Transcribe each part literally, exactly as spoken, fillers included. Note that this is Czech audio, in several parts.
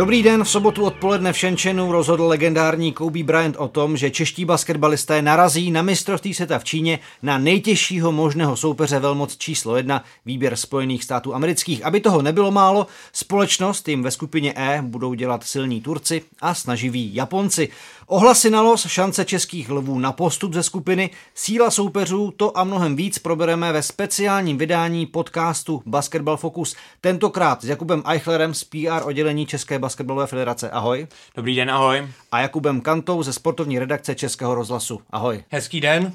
Dobrý den, v sobotu odpoledne v Shenzhenu rozhodl legendární Kobe Bryant o tom, že čeští basketbalisté narazí na mistrovství světa v Číně na nejtěžšího možného soupeře velmoc číslo jedna, výběr Spojených států amerických. Aby toho nebylo málo, společnost jim ve skupině E budou dělat silní Turci a snaživí Japonci. Ohlasy na los, šance českých lvů na postup ze skupiny, síla soupeřů, to a mnohem víc probereme ve speciálním vydání podcastu Basketbal fokus. Tentokrát s Jakubem Eichlerem z P R oddělení České basketbalové federace. Ahoj. Dobrý den, ahoj. A Jakubem Kantou ze sportovní redakce Českého rozhlasu. Ahoj. Hezký den.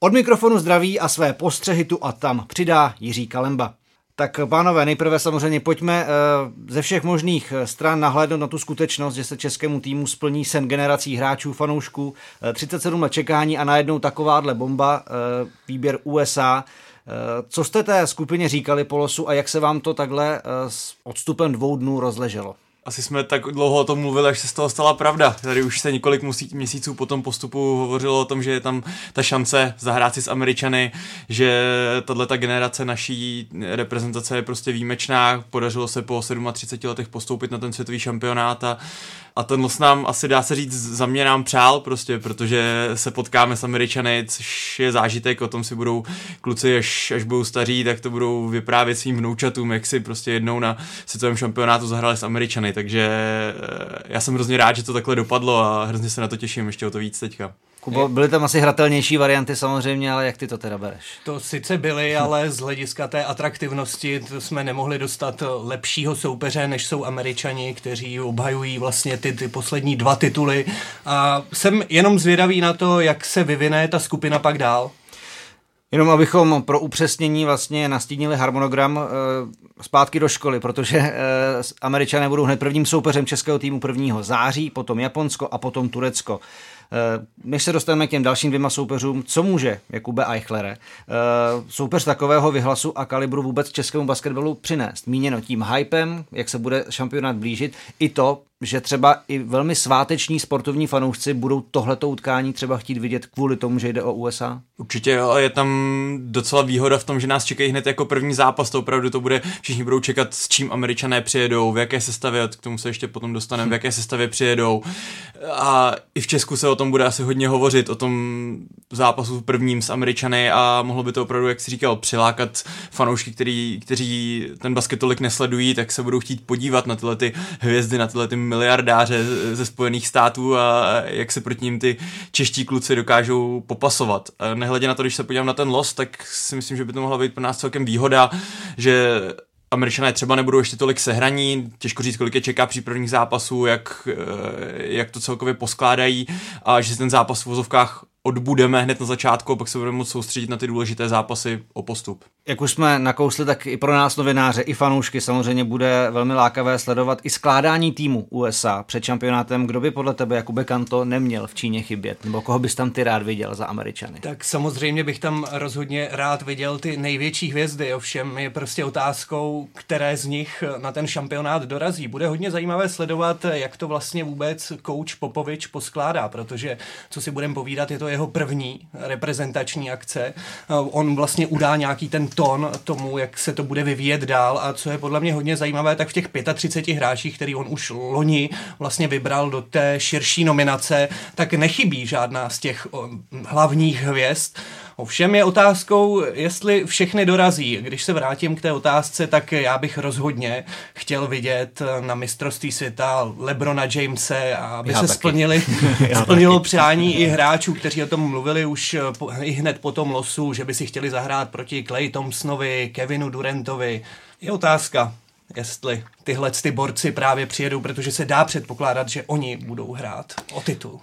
Od mikrofonu zdraví a své postřehy tu a tam přidá Jiří Kalemba. Tak pánové, nejprve samozřejmě pojďme ze všech možných stran nahlédnout na tu skutečnost, že se českému týmu splní sen generací hráčů, fanoušků, třicet sedm let čekání a najednou takováhle bomba, výběr U S A. Co jste té skupině říkali po losu a jak se vám to takhle s odstupem dvou dnů rozleželo? Asi jsme tak dlouho o tom mluvili, až se z toho stala pravda. Tady už se několik měsíců po tom postupu hovořilo o tom, že je tam ta šance zahrát si s Američany, že tato generace naší reprezentace je prostě výjimečná. Podařilo se po třiceti sedmi letech postoupit na ten světový šampionát a, a ten los nám asi dá se říct za mě nám přál, prostě, protože se potkáme s Američany, což je zážitek, o tom si budou kluci, až, až budou staří, tak to budou vyprávět svým vnoučatům, jak si prostě jednou na světovém šampionátu zahrali s Američany. Takže já jsem hrozně rád, že to takhle dopadlo a hrozně se na to těším, ještě o to víc teďka. Kubo, byly tam asi hratelnější varianty samozřejmě, ale jak ty to teda bereš? To sice byly, ale z hlediska té atraktivnosti jsme nemohli dostat lepšího soupeře, než jsou Američani, kteří obhajují vlastně ty, ty poslední dva tituly. A jsem jenom zvědavý na to, jak se vyvine ta skupina pak dál. Jenom abychom pro upřesnění vlastně nastínili harmonogram e, zpátky do školy, protože e, Američané budou hned prvním soupeřem českého týmu prvního září, potom Japonsko a potom Turecko. E, než se dostaneme k těm dalším dvěma soupeřům, co může Jakube Eichlere e, soupeř takového vyhlasu a kalibru vůbec českému basketbalu přinést? Míněno tím hypem, jak se bude šampionát blížit, i to, že třeba i velmi sváteční sportovní fanoušci budou tohleto utkání třeba chtít vidět kvůli tomu, že jde o U S A? Určitě jo, je tam docela výhoda v tom, že nás čekají hned jako první zápas, to opravdu to bude, všichni budou čekat, s čím Američané přijedou, v jaké sestavě, k tomu se ještě potom dostaneme, v jaké sestavě přijedou. A i v Česku se o tom bude asi hodně hovořit, o tom zápasu prvním s Američany a mohlo by to opravdu, jak jsi říkal, přilákat fanoušky, který, kteří ten basket tolik nesledují, tak se budou chtít podívat na tyhle ty hvězdy, na tyhle ty miliardáře ze Spojených států a jak se proti ním ty čeští kluci dokážou popasovat. Nehledě na to, když se podívám na ten los, tak si myslím, že by to mohla být pro nás celkem výhoda, že Američané třeba nebudou ještě tolik sehraní, těžko říct, kolik je čeká přípravných zápasů, jak, jak to celkově poskládají a že ten zápas v vozovkách odbudeme hned na začátku a pak se budeme moct soustředit na ty důležité zápasy o postup. Jak už jsme nakousli, tak i pro nás novináře, i fanoušky samozřejmě bude velmi lákavé sledovat i skládání týmu U S A před šampionátem. Kdo by podle tebe, Jakube Kanto, neměl v Číně chybět? Nebo koho bys tam ty rád viděl za Američany? Tak samozřejmě bych tam rozhodně rád viděl ty největší hvězdy, ovšem je prostě otázkou, které z nich na ten šampionát dorazí. Bude hodně zajímavé sledovat, jak to vlastně vůbec coach Popovich poskládá, protože co si budeme povídat, je to jeho první reprezentační akce. On vlastně udá nějaký ten tón tomu, jak se to bude vyvíjet dál a co je podle mě hodně zajímavé, tak v těch třiceti pěti hráčích, který on už loni vlastně vybral do té širší nominace, tak nechybí žádná z těch hlavních hvězd. Ovšem je otázkou, jestli všechny dorazí. Když se vrátím k té otázce, tak já bych rozhodně chtěl vidět na mistrovství světa LeBrona Jamese, aby já se splnili, splnilo přání i hráčů, kteří o tom mluvili už po, i hned po tom losu, že by si chtěli zahrát proti Clay Thompsonovi, Kevinu Durantovi. Je otázka, jestli tyhle ty borci právě přijedou, protože se dá předpokládat, že oni budou hrát o titul.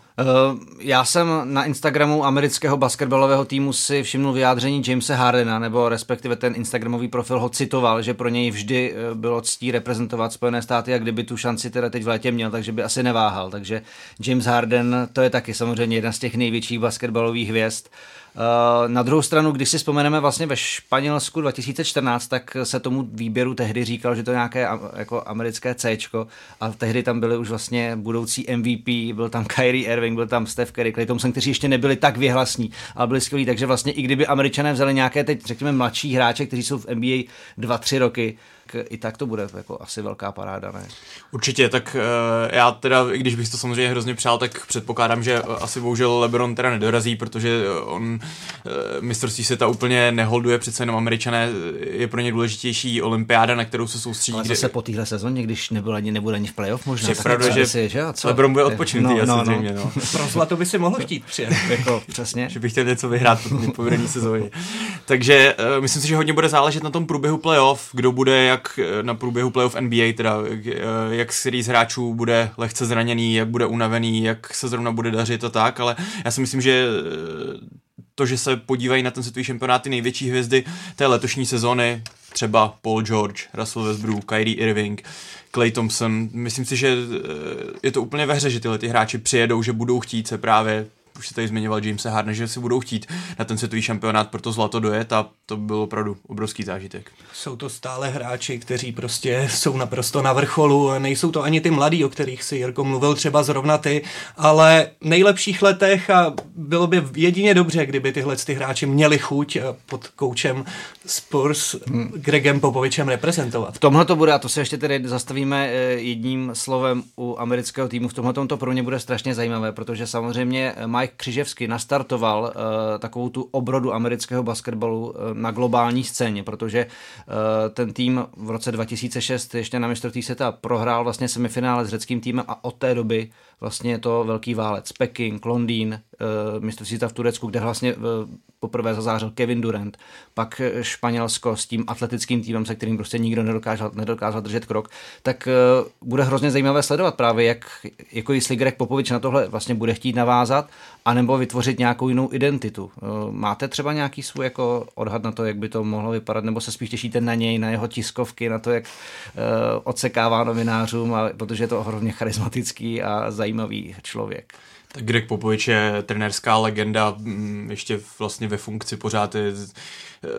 Já jsem na Instagramu amerického basketbalového týmu si všiml vyjádření Jamese Hardena, nebo respektive ten instagramový profil ho citoval, že pro něj vždy bylo ctí reprezentovat Spojené státy a kdyby tu šanci teda teď v létě měl, takže by asi neváhal. Takže James Harden, to je taky samozřejmě jedna z těch největších basketbalových hvězd. Na druhou stranu, když si vzpomeneme vlastně ve Španělsku dva tisíce čtrnáct, tak se tomu výběru tehdy říkal, že to nějaké jako americké Cčko a tehdy tam byly už vlastně budoucí M V P, byl tam Kyrie Irving, byl tam Steph Curry, Clay Thompson, kteří ještě nebyli tak vyhlasní, ale byli skvělí, takže vlastně i kdyby Američané vzali nějaké teď řekněme mladší hráče, kteří jsou v N B A dva tři roky, i tak to bude jako asi velká paráda, ne? Určitě, tak já teda, i když bych to samozřejmě hrozně přál, tak předpokládám, že asi bohužel LeBron teda nedorazí, protože on mistrovství světa úplně neholduje, přece jenom Američané, je pro ně důležitější olympiáda, na kterou se soustředí. Ale zase po téhle sezóně, když nebyl ani, nebude ani v playoff možná. Je pravda, že si, že LeBron bude odpočinutý, no, no, no. no. Pro zlato by si mohl chtít přijet. Jako, přesně. Že bych chtěl něco vyhrát po nepovedené sezóně. Takže myslím si, že hodně bude záležet na tom průběhu playoff, kdo bude jak na průběhu playoff N B A, teda jak series hráčů bude lehce zraněný, jak bude unavený, jak se zrovna bude dařit a tak, ale já si myslím, že to, že se podívají na ten světový šampionát největší hvězdy té letošní sezony, třeba Paul George, Russell Westbrook, Kyrie Irving, Clay Thompson, myslím si, že je to úplně ve hře, že tyhle ty hráči přijedou, že budou chtít se právě, už se tady zmiňoval Jamesa Hardena, že si budou chtít na ten světový šampionát proto zlato dojet a to byl opravdu obrovský zážitek. Jsou to stále hráči, kteří prostě jsou naprosto na vrcholu, nejsou to ani ty mladí, o kterých si Jirko mluvil, třeba zrovna ty, ale v nejlepších letech a bylo by jedině dobře, kdyby tyhle ty hráči měli chuť pod koučem Spurs hmm. Gregem Popovičem reprezentovat. V tomhle to bude, a to se ještě tedy zastavíme jedním slovem u amerického týmu, v tomhle to pro mě bude strašně zajímavé, protože samozřejmě Mike Křiževský nastartoval uh, takovou tu obrodu amerického basketbalu uh, na globální scéně, protože uh, ten tým v roce dva tisíce šest ještě na mistrovství světa prohrál vlastně semifinále s řeckým týmem a od té doby vlastně je to velký válec. Peking, Londýn, uh, mistrovství světa v Turecku, kde vlastně uh, poprvé zazářil Kevin Durant, pak Španělsko s tím atletickým týmem, se kterým prostě nikdo nedokázal, nedokázal držet krok, tak uh, bude hrozně zajímavé sledovat právě, jak jako jestli Greg Popovič na tohle vlastně bude chtít navázat, anebo vytvořit nějakou jinou identitu. Máte třeba nějaký svůj jako odhad na to, jak by to mohlo vypadat, nebo se spíš těšíte na něj, na jeho tiskovky, na to, jak uh, odsekává novinářům, a, protože je to ohromně charismatický a zajímavý člověk. Tak Greg Popovič je trenérská legenda, ještě vlastně ve funkci pořád je,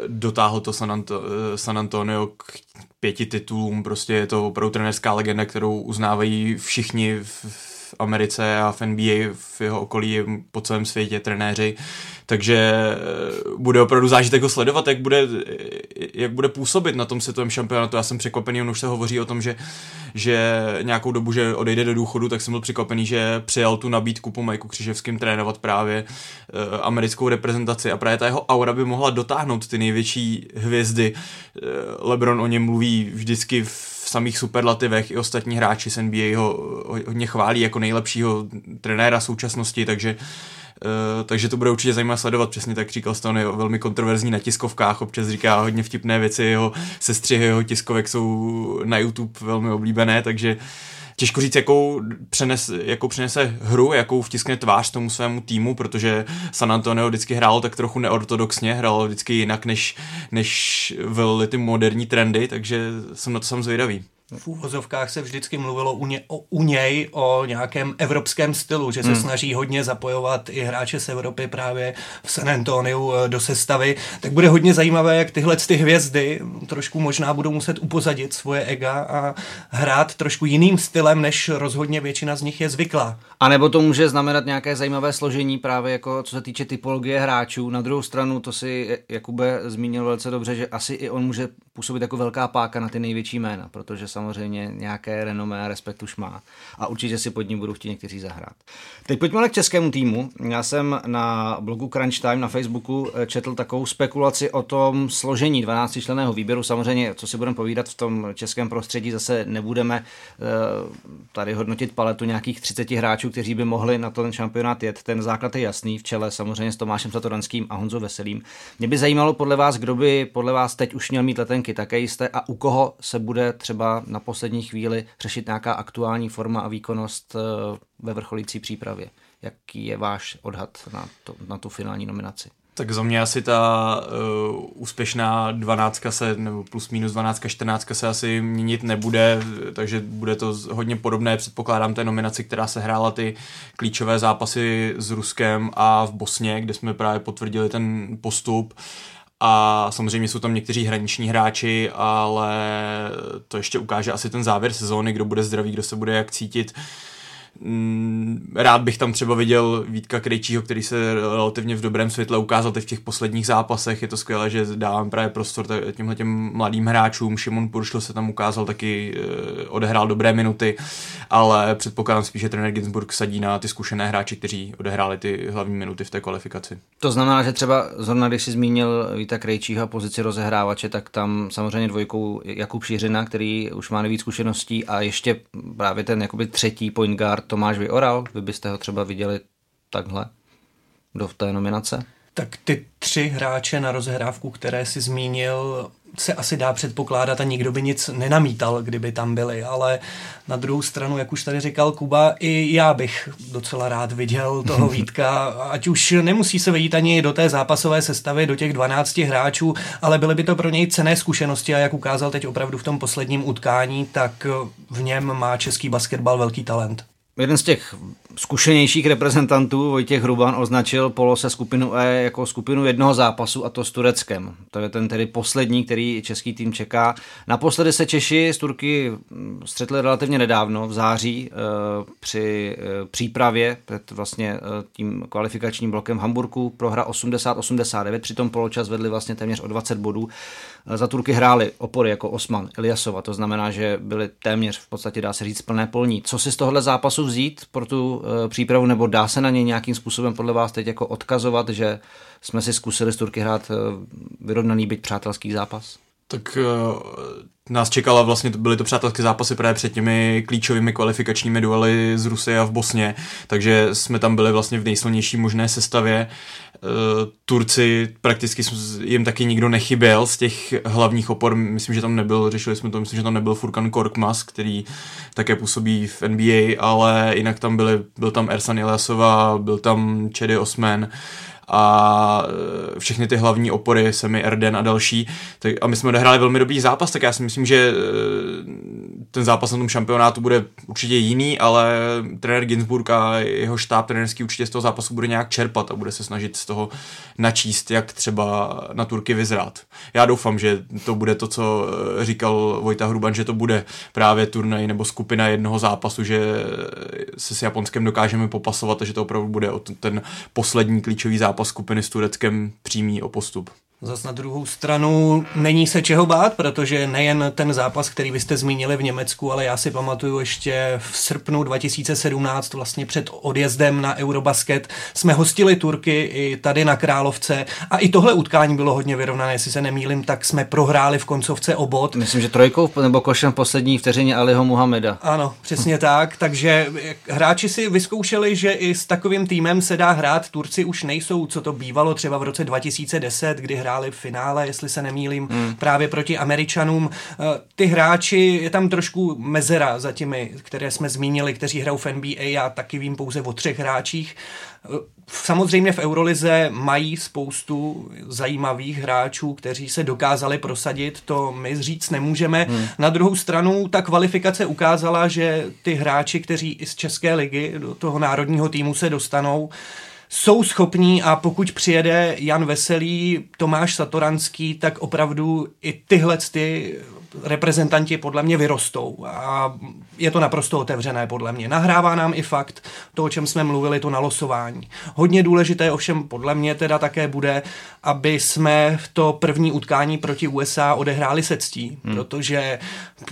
dotáhl to San, Anto, San Antonio k pěti titulům, prostě je to opravdu trenérská legenda, kterou uznávají všichni v Americe a v N B A, v jeho okolí po celém světě trenéři, takže bude opravdu zážitek ho sledovat, jak bude, jak bude působit na tom světovém šampionátu. Já jsem překvapený, on už se hovoří o tom, že, že nějakou dobu, že odejde do důchodu, tak jsem byl překvapený, že přijal tu nabídku po Majku Křiževským trénovat právě americkou reprezentaci a právě ta jeho aura by mohla dotáhnout ty největší hvězdy. LeBron o něm mluví vždycky v v samých superlativech, i ostatní hráči z N B A ho hodně chválí jako nejlepšího trenéra současnosti, takže, uh, takže to bude určitě zajímavé sledovat, přesně tak říkal Stan, je velmi kontroverzní na tiskovkách, občas říká hodně vtipné věci, jeho sestřihy, jeho tiskovek jsou na YouTube velmi oblíbené, takže těžko říct, jakou, přenes, jakou přenese hru, jakou vtiskne tvář tomu svému týmu, protože San Antonio vždycky hrál tak trochu neortodoxně, hrál vždycky jinak, než, než velmi ty moderní trendy, takže jsem na to sám zvědavý. V úvozovkách se vždycky mluvilo u, ně, o, u něj o nějakém evropském stylu, že se hmm. snaží hodně zapojovat i hráče z Evropy právě v San Antoniu do sestavy. Tak bude hodně zajímavé, jak tyhle ty hvězdy trošku možná budou muset upozadit svoje ega a hrát trošku jiným stylem, než rozhodně většina z nich je zvyklá. A nebo to může znamenat nějaké zajímavé složení právě jako co se týče typologie hráčů. Na druhou stranu, to si Jakube zmínil velice dobře, že asi i on může působit jako velká páka na ty největší jména, protože samozřejmě nějaké renomé a respekt už má. A určitě si pod ním budou chtít někteří zahrát. Teď pojďme ale k českému týmu. Já jsem na blogu Crunch Time na Facebooku četl takovou spekulaci o tom složení dvanáctičlenného výběru. Samozřejmě, co si budeme povídat, v tom českém prostředí zase nebudeme tady hodnotit paletu nějakých třiceti hráčů, kteří by mohli na ten šampionát jet. Ten základ je jasný, v čele samozřejmě s Tomášem Satoranským a Honzou Veselým. Mě by zajímalo podle vás, kdo by podle vás teď už měl mít letenky také jisté a u koho se bude třeba na poslední chvíli řešit nějaká aktuální forma a výkonnost ve vrcholící přípravě. Jaký je váš odhad na, to, na tu finální nominaci? Tak za mě asi ta uh, úspěšná dvanáctka se, nebo plus minus dvanáctka, čtrnáctka se asi měnit nebude, takže bude to hodně podobné, předpokládám, té nominaci, která se hrála ty klíčové zápasy s Ruskem a v Bosně, kde jsme právě potvrdili ten postup. a samozřejmě jsou tam někteří hraniční hráči, ale to ještě ukáže asi ten závěr sezóny, kdo bude zdravý, kdo se bude jak cítit. Rád bych tam třeba viděl Vítka Krejčího, který se relativně v dobrém světle ukázal teď v těch posledních zápasech. Je to skvělé, že dávám právě prostor těmhle těm mladým hráčům. Šimon Porušil se tam ukázal, taky odehrál dobré minuty, ale předpokládám spíš, že trenér Ginsburg sadí na ty zkušené hráči, kteří odehráli ty hlavní minuty v té kvalifikaci. To znamená, že třeba zrovna, když si zmínil Víta Krejčího a pozici rozehrávače, tak tam samozřejmě dvojkou Jakub Šiřina, který už má nejvíc zkušeností, a ještě právě ten jakoby třetí point guard Tomáš Vyoral. Vy byste ho třeba viděli takhle do té nominace? Tak ty tři hráče na rozehrávku, které si zmínil, se asi dá předpokládat a nikdo by nic nenamítal, kdyby tam byli, ale na druhou stranu, jak už tady říkal Kuba, i já bych docela rád viděl toho Vítka, ať už nemusí se vejít ani do té zápasové sestavy, do těch dvanácti hráčů, ale byly by to pro něj cenné zkušenosti a jak ukázal teď opravdu v tom posledním utkání, tak v něm má český basketbal velký talent. Jeden z těch zkušenějších reprezentantů, Vojtěch Hruban, označil polose skupinu E jako skupinu jednoho zápasu, a to s Tureckem. To je ten tedy poslední, který český tým čeká. Naposledy se Češi s Turky střetli relativně nedávno, v září, při přípravě před vlastně tím kvalifikačním blokem Hamburku. Prohra osmdesát osmdesát devět, přitom poločas vedli vlastně téměř o dvacet bodů. Za Turky hráli opory jako Osman, İlyasova, to znamená, že byli téměř v podstatě, dá se říct, plné polní. Co si z tohohle zápasu vzít pro tu e, přípravu, nebo dá se na něj nějakým způsobem podle vás teď jako odkazovat, že jsme si zkusili s Turky hrát e, vyrovnaný, byť přátelský zápas? Tak e, nás čekala vlastně, byly to přátelské zápasy právě před těmi klíčovými kvalifikačními duely z Rusie a v Bosně, takže jsme tam byli vlastně v nejsilnější možné sestavě. Turci, prakticky jim taky nikdo nechyběl z těch hlavních opor, myslím, že tam nebyl, řešili jsme to, myslím, že tam nebyl Furkan Korkmaz, který také působí v N B A, ale jinak tam byly, byl tam Ersan İlyasova, byl tam Cedi Osman a všechny ty hlavní opory, Semi, Erden a další. Tak, a my jsme odehráli velmi dobrý zápas, tak já si myslím, že ten zápas na tom šampionátu bude určitě jiný, ale trenér Ginsburg a jeho štáb trenérský určitě z toho zápasu bude nějak čerpat a bude se snažit z toho načíst, jak třeba na Turky vyzrát. Já doufám, že to bude to, co říkal Vojta Hruban, že to bude právě turnaj nebo skupina jednoho zápasu, že se s Japonskem dokážeme popasovat a že to opravdu bude ten poslední klíčový zápas zápas skupiny s Tureckem přímý o postup. Zas na druhou stranu není se čeho bát, protože nejen ten zápas, který vy jste zmínili v Německu, ale já si pamatuju ještě v srpnu dva tisíce sedmnáct, vlastně před odjezdem na Eurobasket, jsme hostili Turky i tady na Královce a i tohle utkání bylo hodně vyrovnané, jestli se nemýlím, tak jsme prohráli v koncovce o bod. Myslím, že trojkou nebo košem v poslední vteřině Aliho Muhammeda. Ano, přesně tak, takže hráči si vyzkoušeli, že i s takovým týmem se dá hrát. Turci už nejsou, co to bývalo třeba v roce dva tisíce deset, kdy hráli v finále, jestli se nemýlím, hmm. právě proti Američanům. Ty hráči, je tam trošku mezera za těmi, které jsme zmínili, kteří hrajou v N B A, já taky vím pouze o třech hráčích. Samozřejmě v Eurolize mají spoustu zajímavých hráčů, kteří se dokázali prosadit, to my říct nemůžeme. Hmm. Na druhou stranu ta kvalifikace ukázala, že ty hráči, kteří i z České ligy do toho národního týmu se dostanou, jsou schopní, a pokud přijede Jan Veselý, Tomáš Satoranský, tak opravdu i tyhle ty reprezentanti podle mě vyrostou a je to naprosto otevřené podle mě. Nahrává nám i fakt to, o čem jsme mluvili, to nalosování. Hodně důležité ovšem podle mě teda také bude, aby jsme v to první utkání proti U S A odehráli se ctí, hmm. protože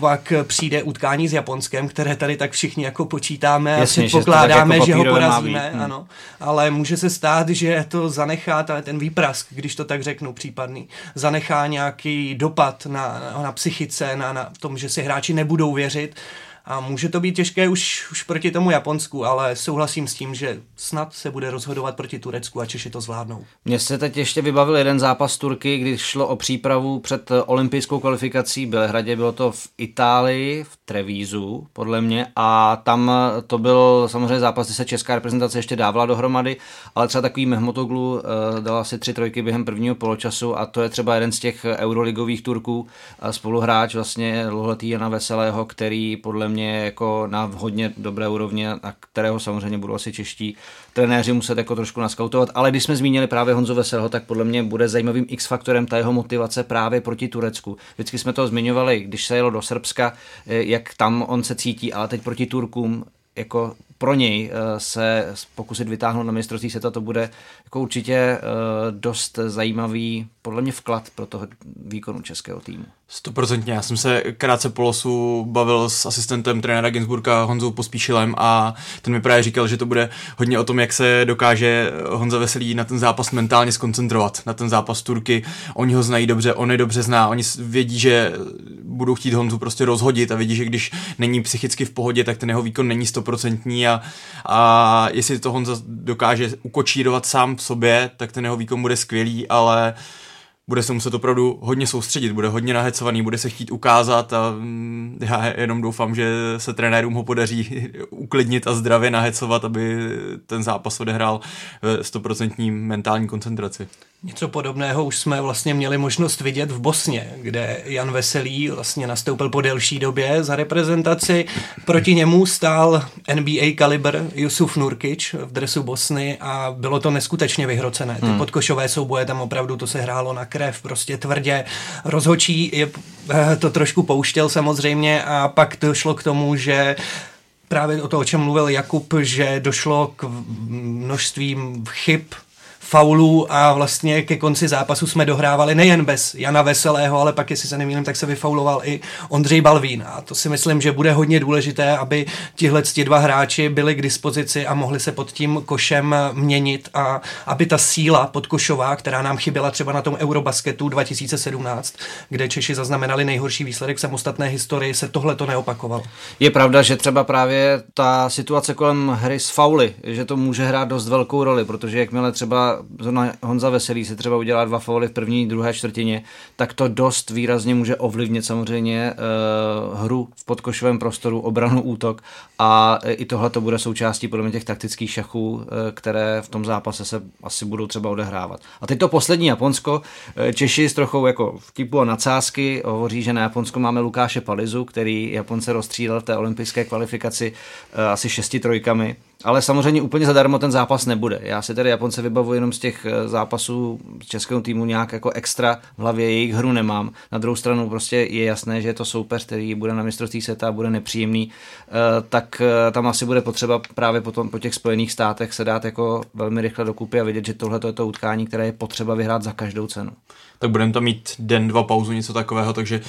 pak přijde utkání s Japonskem, které tady tak všichni jako počítáme a předpokládáme, že, jako že ho porazíme, hmm. ano, ale může se stát, že to zanechá ten výprask, když to tak řeknu případný, zanechá nějaký dopad na, na psychice, na, na tom, že si hráči nebudou věřit, a může to být těžké už, už proti tomu Japonsku, ale souhlasím s tím, že snad se bude rozhodovat proti Turecku a Češi to zvládnou. Mně se teď ještě vybavil jeden zápas Turky, když šlo o přípravu před olympijskou kvalifikací v Bělehradě, bylo to v Itálii, v Trevízu, podle mě, a tam to byl samozřejmě zápas, kdy se česká reprezentace ještě dávala dohromady, ale třeba takový Mehmotoglu dala si tři trojky během prvního poločasu a to je třeba jeden z těch euroligových Turků, spoluhráč vlastně dlouholetý Jana Veselého, který podle mě jako na hodně dobré úrovni, na kterého samozřejmě budou asi čeští trenéři muset jako trošku naskautovat, ale když jsme zmínili právě Honzu Veselého, tak podle mě bude zajímavým X-faktorem ta jeho motivace právě proti Turecku. Vždycky jsme to zmiňovali, když se jelo do Srbska, jak tam on se cítí, ale teď proti Turkům, jako pro něj se pokusit vytáhnout na mistrovství světa, to bude jako určitě dost zajímavý, podle mě vklad pro toho výkonu českého týmu. Stoprocentně, já jsem se krátce po losu bavil s asistentem trenéra Ginsburga Honzou Pospíšilem a ten mi právě říkal, že to bude hodně o tom, jak se dokáže Honza Veselý na ten zápas mentálně skoncentrovat, na ten zápas Turky. Oni ho znají dobře, on je dobře zná, oni vědí, že budou chtít Honzu prostě rozhodit a vědí, že když není psychicky v pohodě, tak ten jeho výkon není stoprocentní a, a jestli to Honza dokáže ukočírovat sám v sobě, tak ten jeho výkon bude skvělý, ale bude se muset opravdu hodně soustředit, bude hodně nahecovaný, bude se chtít ukázat a já jenom doufám, že se trenérům ho podaří uklidnit a zdravě nahecovat, aby ten zápas odehrál ve stoprocentní mentální koncentraci. Něco podobného už jsme vlastně měli možnost vidět v Bosně, kde Jan Veselý vlastně nastoupil po delší době za reprezentaci. Proti němu stál N B A kaliber Jusuf Nurkić v dresu Bosny a bylo to neskutečně vyhrocené. Ty podkošové souboje tam opravdu to se hrálo na krev, prostě tvrdě. Rozhodčí je to trošku pouštěl samozřejmě a pak to šlo k tomu, že právě o to, o čem mluvil Jakub, že došlo k množstvím chyb, faulů a vlastně ke konci zápasu jsme dohrávali nejen bez Jana Veselého, ale pak, jestli se nemýlím, tak se vyfauloval i Ondřej Balvín. A to si myslím, že bude hodně důležité, aby tihle ti dva hráči byli k dispozici a mohli se pod tím košem měnit a aby ta síla podkošová, která nám chyběla třeba na tom Eurobasketu dva tisíce sedmnáct, kde Češi zaznamenali nejhorší výsledek samostatné historii, se tohle to neopakovalo. Je pravda, že třeba právě ta situace kolem hry s fauly, že to může hrát dost velkou roli, protože jakmile třeba Honza Veselý si třeba udělá dva fauly v první, druhé čtvrtině, tak to dost výrazně může ovlivnit samozřejmě eh, hru v podkošovém prostoru, obranu, útok a i tohle to bude součástí podle mě těch taktických šachů, eh, které v tom zápase se asi budou třeba odehrávat. A teď to poslední Japonsko. Češi s trochou jako vtipu a nadsázky hovoří, že na Japonsko máme Lukáše Palizu, který Japonce rozstřílel v té olympijské kvalifikaci eh, asi šesti trojkami. Ale samozřejmě úplně zadarmo ten zápas nebude. Já si tady Japonce vybavuji jenom z těch zápasů českého týmu nějak jako extra v hlavě, jejich hru nemám. Na druhou stranu prostě je jasné, že je to soupeř, který bude na mistrovství světa a bude nepříjemný, tak tam asi bude potřeba právě potom po těch Spojených státech se dát jako velmi rychle dokupy a vidět, že tohle je to utkání, které je potřeba vyhrát za každou cenu. Tak budeme tam mít den, dva pauzu, něco takového, takže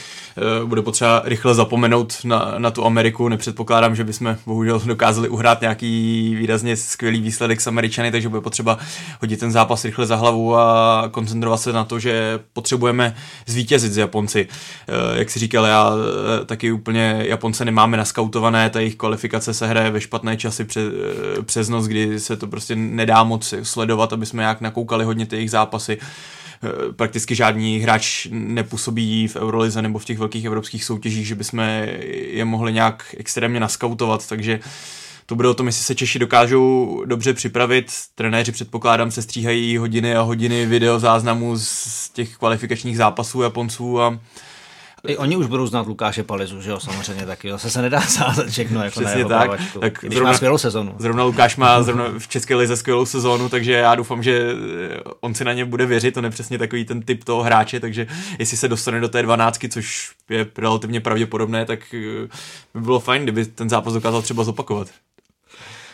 uh, bude potřeba rychle zapomenout na, na tu Ameriku. Nepředpokládám, že bychom bohužel dokázali uhrát nějaký výrazně skvělý výsledek s Američany, takže bude potřeba hodit ten zápas rychle za hlavu a koncentrovat se na to, že potřebujeme zvítězit z Japonci. Uh, jak si říkal, já uh, taky úplně Japonce nemáme naskautované, ta jejich kvalifikace se hraje ve špatné časy pře, uh, přes noc, kdy se to prostě nedá moc sledovat, aby jsme nějak nakoukali hodně ty jejich zápasy. Prakticky žádný hráč nepůsobí v Eurolize nebo v těch velkých evropských soutěžích, že bychom je mohli nějak extrémně naskautovat, takže to bude o tom, jestli se Češi dokážou dobře připravit. Trenéři, předpokládám, se stříhají hodiny a hodiny videozáznamů z těch kvalifikačních zápasů Japonců a i oni už budou znát Lukáše Palizu, že jo, samozřejmě taky. Zase se nedá sázet všechno jako na jeho pravačku. Tak, tak zrovna, má skvělou sezonu. Zrovna Lukáš má zrovna v České lize skvělou sezonu, takže já doufám, že on si na ně bude věřit, on je přesně takový ten typ toho hráče, takže jestli se dostane do té dvanáctky, což je relativně pravděpodobné, tak by bylo fajn, kdyby ten zápas dokázal třeba zopakovat.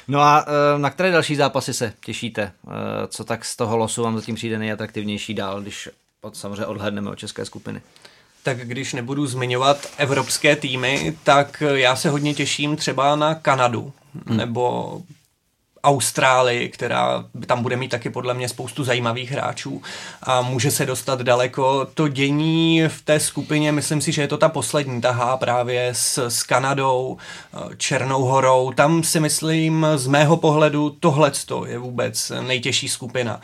No a na které další zápasy se těšíte? Co tak z toho losu vám zatím přijde nejatraktivnější dál, když samozřejmě odhlédneme od české skupiny? Tak když nebudu zmiňovat evropské týmy, tak já se hodně těším třeba na Kanadu nebo Austrálii, která tam bude mít taky podle mě spoustu zajímavých hráčů a může se dostat daleko. To dění v té skupině, myslím si, že je to ta poslední tahá právě s, s Kanadou, Černou horou. Tam si myslím, z mého pohledu tohleto je vůbec nejtěžší skupina.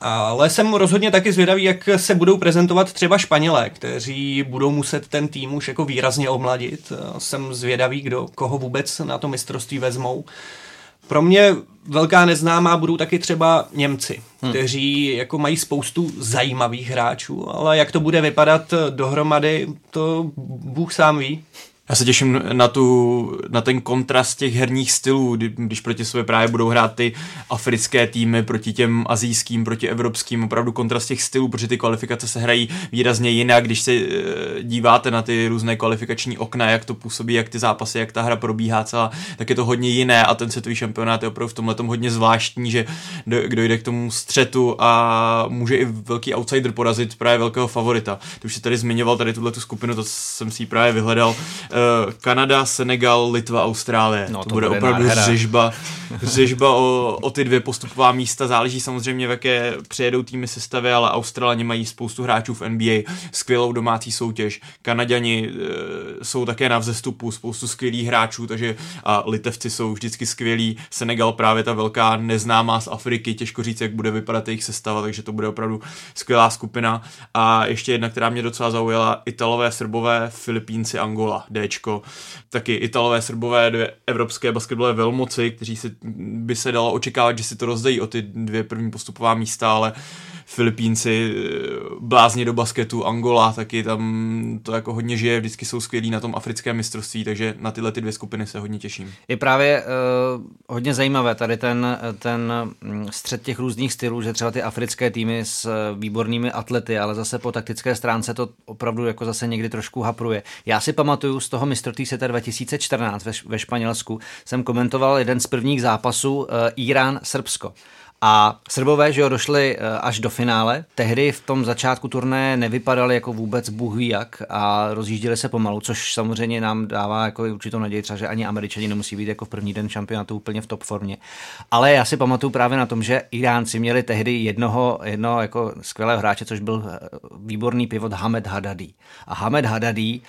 Ale jsem rozhodně taky zvědavý, jak se budou prezentovat třeba Španělé, kteří budou muset ten tým už jako výrazně omladit. Jsem zvědavý, kdo, koho vůbec na to mistrovství vezmou. Pro mě velká neznámá budou taky třeba Němci, kteří jako mají spoustu zajímavých hráčů, ale jak to bude vypadat dohromady, to Bůh sám ví. Já se těším na, tu, na ten kontrast těch herních stylů, když proti sobě právě budou hrát ty africké týmy proti těm asijským, proti evropským, opravdu kontrast těch stylů, protože ty kvalifikace se hrají výrazně jinak, když se díváte na ty různé kvalifikační okna, jak to působí, jak ty zápasy, jak ta hra probíhá celá, tak je to hodně jiné a ten světový šampionát je opravdu v tomhletom hodně zvláštní, že dojde k tomu střetu a může i velký outsider porazit právě velkého favorita. Ty už jsi tady zmiňoval tady tuhle tu skupinu, to jsem si právě vyhledal. Kanada, Senegal, Litva, Austrálie. No, to, to bude, bude opravdu řežba, řežba o, o ty dvě postupová místa. Záleží samozřejmě, v jaké přijedou týmy sestavy, ale Australané mají spoustu hráčů v N B A, skvělou domácí soutěž. Kanaďani e, jsou také na vzestupu, spoustu skvělých hráčů, takže a Litevci jsou vždycky skvělí. Senegal právě ta velká neznámá z Afriky, těžko říct, jak bude vypadat jejich sestava, takže to bude opravdu skvělá skupina. A ještě jedna, která mě docela zaujala, Italové, Srbové, Filipínci, Angola. Dčko. Taky Italové, Srbové, dvě evropské basketbalové velmoci, kteří se, by se dalo očekávat, že si to rozdají o ty dvě první postupová místa, ale Filipínci blázni do basketu, Angola taky tam to jako hodně žije, vždycky jsou skvělí na tom africkém mistrovství, takže na tyhle ty dvě skupiny se hodně těším. Je právě uh, hodně zajímavé tady ten, ten střet těch různých stylů, že třeba ty africké týmy s výbornými atlety, ale zase po taktické stránce to opravdu jako zase někdy trošku hapruje. Já si pamatuju z toho mistrovství světa dva tisíce čtrnáct ve, ve Španělsku, jsem komentoval jeden z prvních zápasů uh, Irán-Srbsko. A Srbové, že jo, došli až do finále. Tehdy v tom začátku turné nevypadali jako vůbec bůh ví jak a rozjížděli se pomalu, což samozřejmě nám dává jako určitou naději, třeba, že ani Američani nemusí být jako v první den šampionátu úplně v top formě. Ale já si pamatuju právě na tom, že Iránci měli tehdy jednoho, jednoho jako skvělého hráče, což byl výborný pivot Hamed Hadadí. A Hamed Hadadí,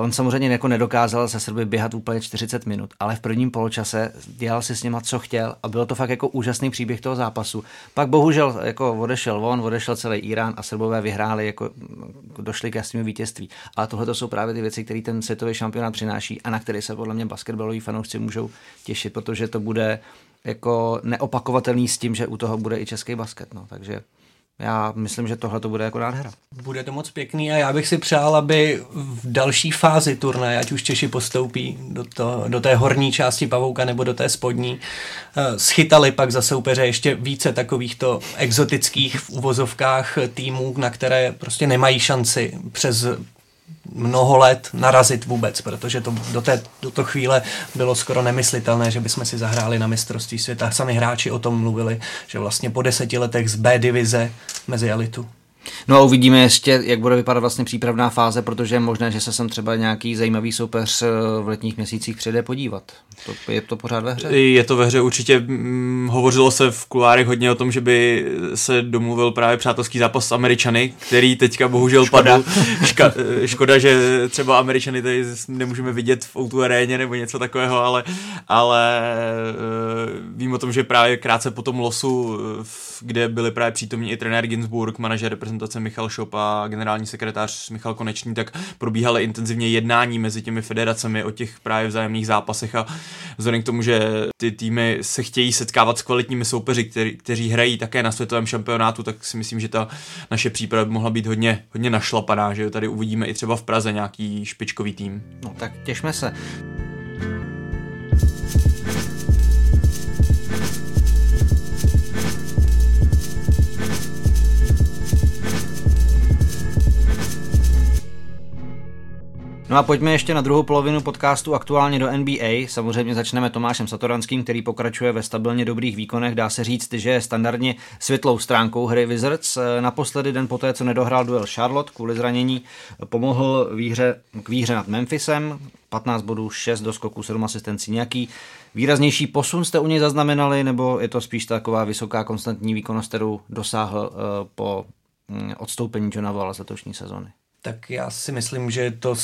on samozřejmě jako nedokázal se Srby běhat úplně čtyřicet minut, ale v prvním poločase dělal si s nima, co chtěl a bylo to fakt jako úžasný příběh toho zápasu. Pak bohužel jako odešel on, odešel celý Irán a Srbové vyhráli, jako došli k jasnému vítězství. Ale tohle to jsou právě ty věci, které ten světový šampionát přináší a na které se podle mě basketbaloví fanoušci můžou těšit, protože to bude jako neopakovatelný s tím, že u toho bude i český basket. No. Takže já myslím, že tohle to bude jako nádhera. Bude to moc pěkný a já bych si přál, aby v další fázi turnaje, ať už Češi postoupí do, to, do té horní části pavouka nebo do té spodní, schytali pak za soupeře ještě více takovýchto exotických v uvozovkách týmů, na které prostě nemají šanci přes mnoho let narazit vůbec, protože to do té do to chvíle bylo skoro nemyslitelné, že bychom si zahráli na mistrovství světa. Sami hráči o tom mluvili, že vlastně po deseti letech z B divize mezi elitu. No a uvidíme ještě, jak bude vypadat vlastně přípravná fáze, protože je možné, že se sem třeba nějaký zajímavý soupeř v letních měsících přijde podívat. To, je to pořád ve hře? Je to ve hře určitě. Hm, hovořilo se v kulárech hodně o tom, že by se domluvil právě přátelský zápas s Američany, který teďka bohužel padl. Ška, škoda, že třeba Američany tady nemůžeme vidět v ó dvě aréně nebo něco takového, ale, ale vím o tom, že právě krátce po tom losu, kde byli právě přítomní i trenér Ginsburg, manažer reprezentace Michal Šop a generální sekretář Michal Konečný, tak probíhaly intenzivně jednání mezi těmi federacemi o těch právě vzájemných zápasech a vzhledem k tomu, že ty týmy se chtějí setkávat s kvalitními soupeři, který, kteří hrají také na světovém šampionátu, tak si myslím, že ta naše příprava by mohla být hodně, hodně našlapaná, že tady uvidíme i třeba v Praze nějaký špičkový tým. No tak těšme se. No a pojďme ještě na druhou polovinu podcastu Aktuálně do N B A. Samozřejmě začneme Tomášem Satoranským, který pokračuje ve stabilně dobrých výkonech. Dá se říct, že je standardně světlou stránkou hry Wizards. Naposledy den poté, co nedohrál duel Charlotte kvůli zranění, pomohl výhře, k výhře nad Memphisem. patnáct bodů, šest doskoků, sedm asistencí, nějaký výraznější posun jste u něj zaznamenali, nebo je to spíš taková vysoká konstantní výkonnost, kterou dosáhl po odstoupení Johna Walla z letošní sezony? Tak já si myslím, že to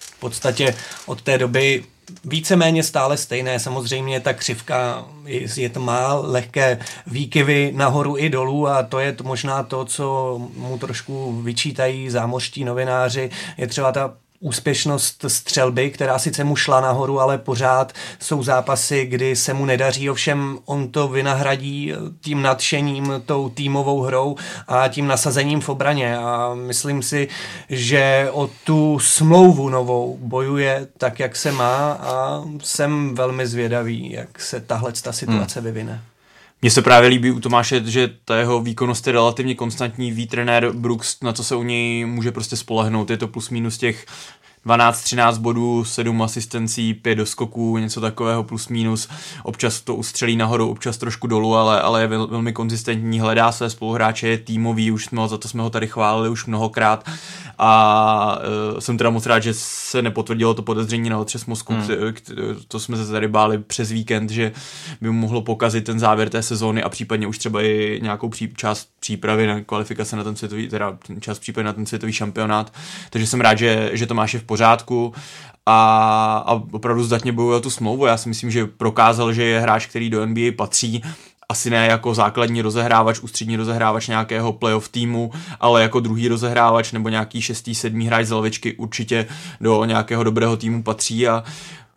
v podstatě od té doby víceméně stále stejné. Samozřejmě ta křivka je to má lehké výkyvy nahoru i dolů a to je možná to, co mu trošku vyčítají zámořští novináři. Je třeba ta úspěšnost střelby, která sice mu šla nahoru, ale pořád jsou zápasy, kdy se mu nedaří, ovšem on to vynahradí tím nadšením, tou týmovou hrou a tím nasazením v obraně a myslím si, že o tu smlouvu novou bojuje tak, jak se má a jsem velmi zvědavý, jak se tahle ta situace hmm. vyvine. Mně se právě líbí u Tomáše, že ta jeho výkonnost je relativně konstantní, ví trenér Brooks, na co se u něj může prostě spolehnout. Je to plus minus těch dvanáct třináct bodů, sedm asistencí, pět doskoků, něco takového plus minus. Občas to ustřelí nahoru, občas trošku dolů, ale, ale je vel, velmi konzistentní, hledá své spoluhráče, je týmový, už jsme ho, za to jsme ho tady chválili už mnohokrát. A e, jsem teda moc rád, že se nepotvrdilo to podezření na otřes mozku, hmm. to jsme se tady báli přes víkend, že by mu mohlo pokazit ten závěr té sezóny a případně už třeba i nějakou pří, část přípravy na kvalifikace na ten světový, teda část přípravy na ten světový šampionát. Takže jsem rád, že, že Tomáš je v pořádku a, a opravdu zdatně bojuje o tu smlouvu. Já si myslím, že prokázal, že je hráč, který do N B A patří, asi ne jako základní rozehrávač, ústřední rozehrávač nějakého playoff týmu, ale jako druhý rozehrávač nebo nějaký šestý, sedmý hráč z lavičky určitě do nějakého dobrého týmu patří a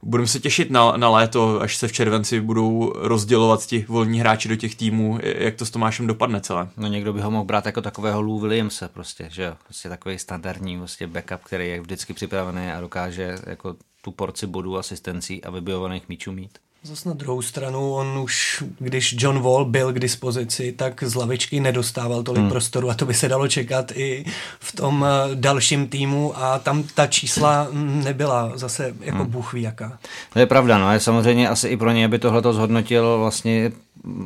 budeme se těšit na, na léto, až se v červenci budou rozdělovat ti volní hráči do těch týmů, jak to s Tomášem dopadne celé. No někdo by ho mohl brát jako takového Lou Williamse prostě, že jo, prostě takový standardní prostě backup, který je vždycky připravený a dokáže jako tu porci bodů, asistencí a vybojovaných míčů mít. Zas na druhou stranu, on už, když John Wall byl k dispozici, tak z lavičky nedostával tolik hmm. prostoru a to by se dalo čekat i v tom dalším týmu a tam ta čísla nebyla zase jako hmm. bůh ví jaká. To je pravda, no a samozřejmě asi i pro ně by tohleto zhodnotil vlastně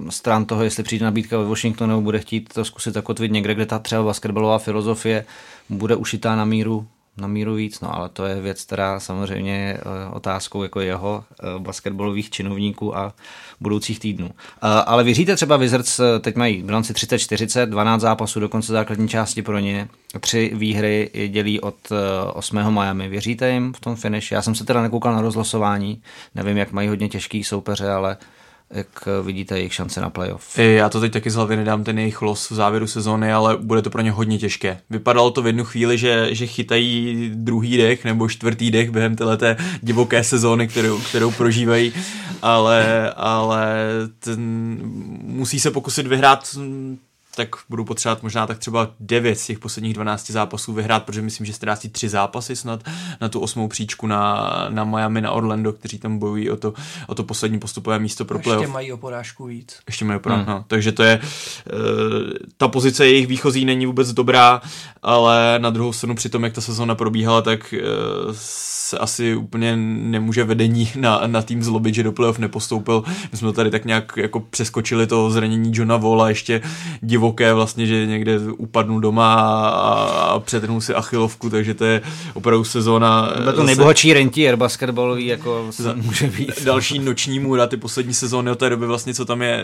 stran toho, jestli přijde nabídka ve Washingtonu, bude chtít to zkusit zakotvit někde, kde ta třeba basketbalová filozofie bude ušitá na míru. Na míru víc, no ale to je věc, která samozřejmě otázkou jako jeho basketbalových činovníků a budoucích týdnů. Ale věříte třeba Wizards, teď mají bilanci třicet čtyřicet, dvanáct zápasů do konce základní části pro ně, tři výhry dělí od osmého Miami. Věříte jim v tom finish? Já jsem se teda nekoukal na rozlosování, nevím, jak mají hodně těžký soupeře, ale jak vidíte jejich šance na playoff? Já to teď taky z hlavy nedám, ten jejich los v závěru sezóny, ale bude to pro ně hodně těžké. Vypadalo to v jednu chvíli, že, že chytají druhý dech nebo čtvrtý dech během téhleté divoké sezóny, kterou, kterou prožívají, ale, ale ten, musí se pokusit vyhrát, tak budu potřebovat možná tak třeba devět z těch posledních dvanácti zápasů vyhrát, protože myslím, že ztrácí tři zápasy snad na tu osmou příčku na, na Miami, na Orlando, kteří tam bojují o to, o to poslední postupové místo pro playoff. Ještě mají o porážku víc. Ještě mají o porážku, hmm. no. Takže to je, uh, ta pozice jejich výchozí není vůbec dobrá, ale na druhou stranu při tom, jak ta sezóna probíhala, tak uh, se asi úplně nemůže vedení na, na tým zlobit, že do playoff nepostoupil. My jsme tady tak nějak jako přeskočili to zranění Johna Walla, ještě divo vlastně, že někde upadnu doma a přetrhnu si achilovku, takže to je opravdu sezóna. To zase nejbohatší rentier basketbalový, jako může být. Další noční můra, ty poslední sezóny od té doby vlastně, co tam je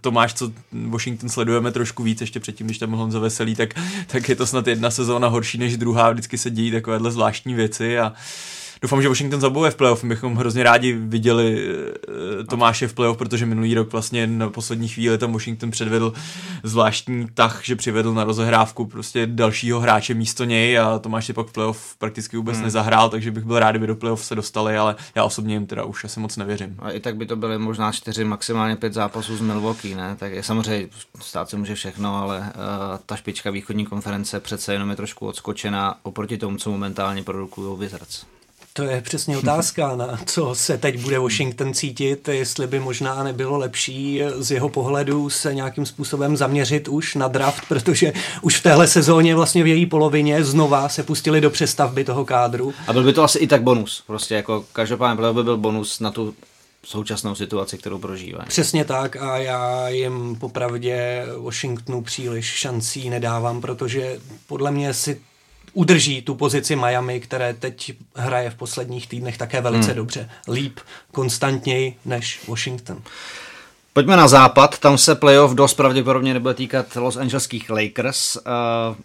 Tomáš, co Washington sledujeme trošku víc, ještě předtím, když tam byl Honza Veselý, tak, tak je to snad jedna sezóna horší než druhá, vždycky se dějí takovéhle zvláštní věci a doufám, že Washington zabojuje v playoff, bychom hrozně rádi viděli Tomáše v playoff, protože minulý rok vlastně na poslední chvíli tam Washington předvedl zvláštní tah, že přivedl na rozehrávku prostě dalšího hráče místo něj a Tomáš si pak v playoff prakticky vůbec hmm. nezahrál, takže bych byl rád, kdyby do playoff se dostali, ale já osobně jim teda už asi moc nevěřím. A i tak by to byly možná čtyři, maximálně pět zápasů z Milwaukee, ne? Tak je samozřejmě, stát se může všechno, ale uh, ta špička východní konference přece jenom je trošku odskočená oproti tomu, co momentálně produkují Wizards. To je přesně otázka, na co se teď bude Washington cítit, jestli by možná nebylo lepší z jeho pohledu se nějakým způsobem zaměřit už na draft, protože už v téhle sezóně vlastně v její polovině znova se pustili do přestavby toho kádru. A byl by to asi i tak bonus, prostě jako každopádně by byl bonus na tu současnou situaci, kterou prožívají. Přesně tak a já jim popravdě Washingtonu příliš šancí nedávám, protože podle mě si udrží tu pozici Miami, které teď hraje v posledních týdnech také velice hmm. dobře. Líp, konstantněji než Washington. Pojďme na západ, tam se playoff dost pravděpodobně nebude týkat Los Angeleských Lakers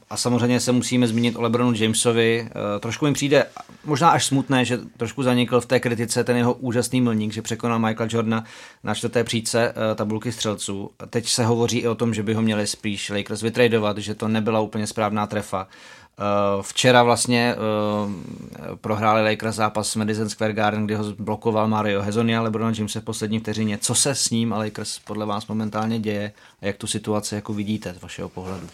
a samozřejmě se musíme zmínit o LeBronu Jamesovi. Trošku mi přijde možná až smutné, že trošku zanikl v té kritice ten jeho úžasný milník, že překonal Michaela Jordana na čtvrté příčce tabulky střelců. Teď se hovoří i o tom, že by ho měli spíš Lakers vytradovat, že to nebyla úplně správná trefa. Včera vlastně prohráli Lakers zápas Madison Square Garden, kdy ho blokoval Mario Hezoni a LeBron James v poslední vteřině. Co se s ním a Lakers podle vás momentálně děje a jak tu situaci jako vidíte z vašeho pohledu?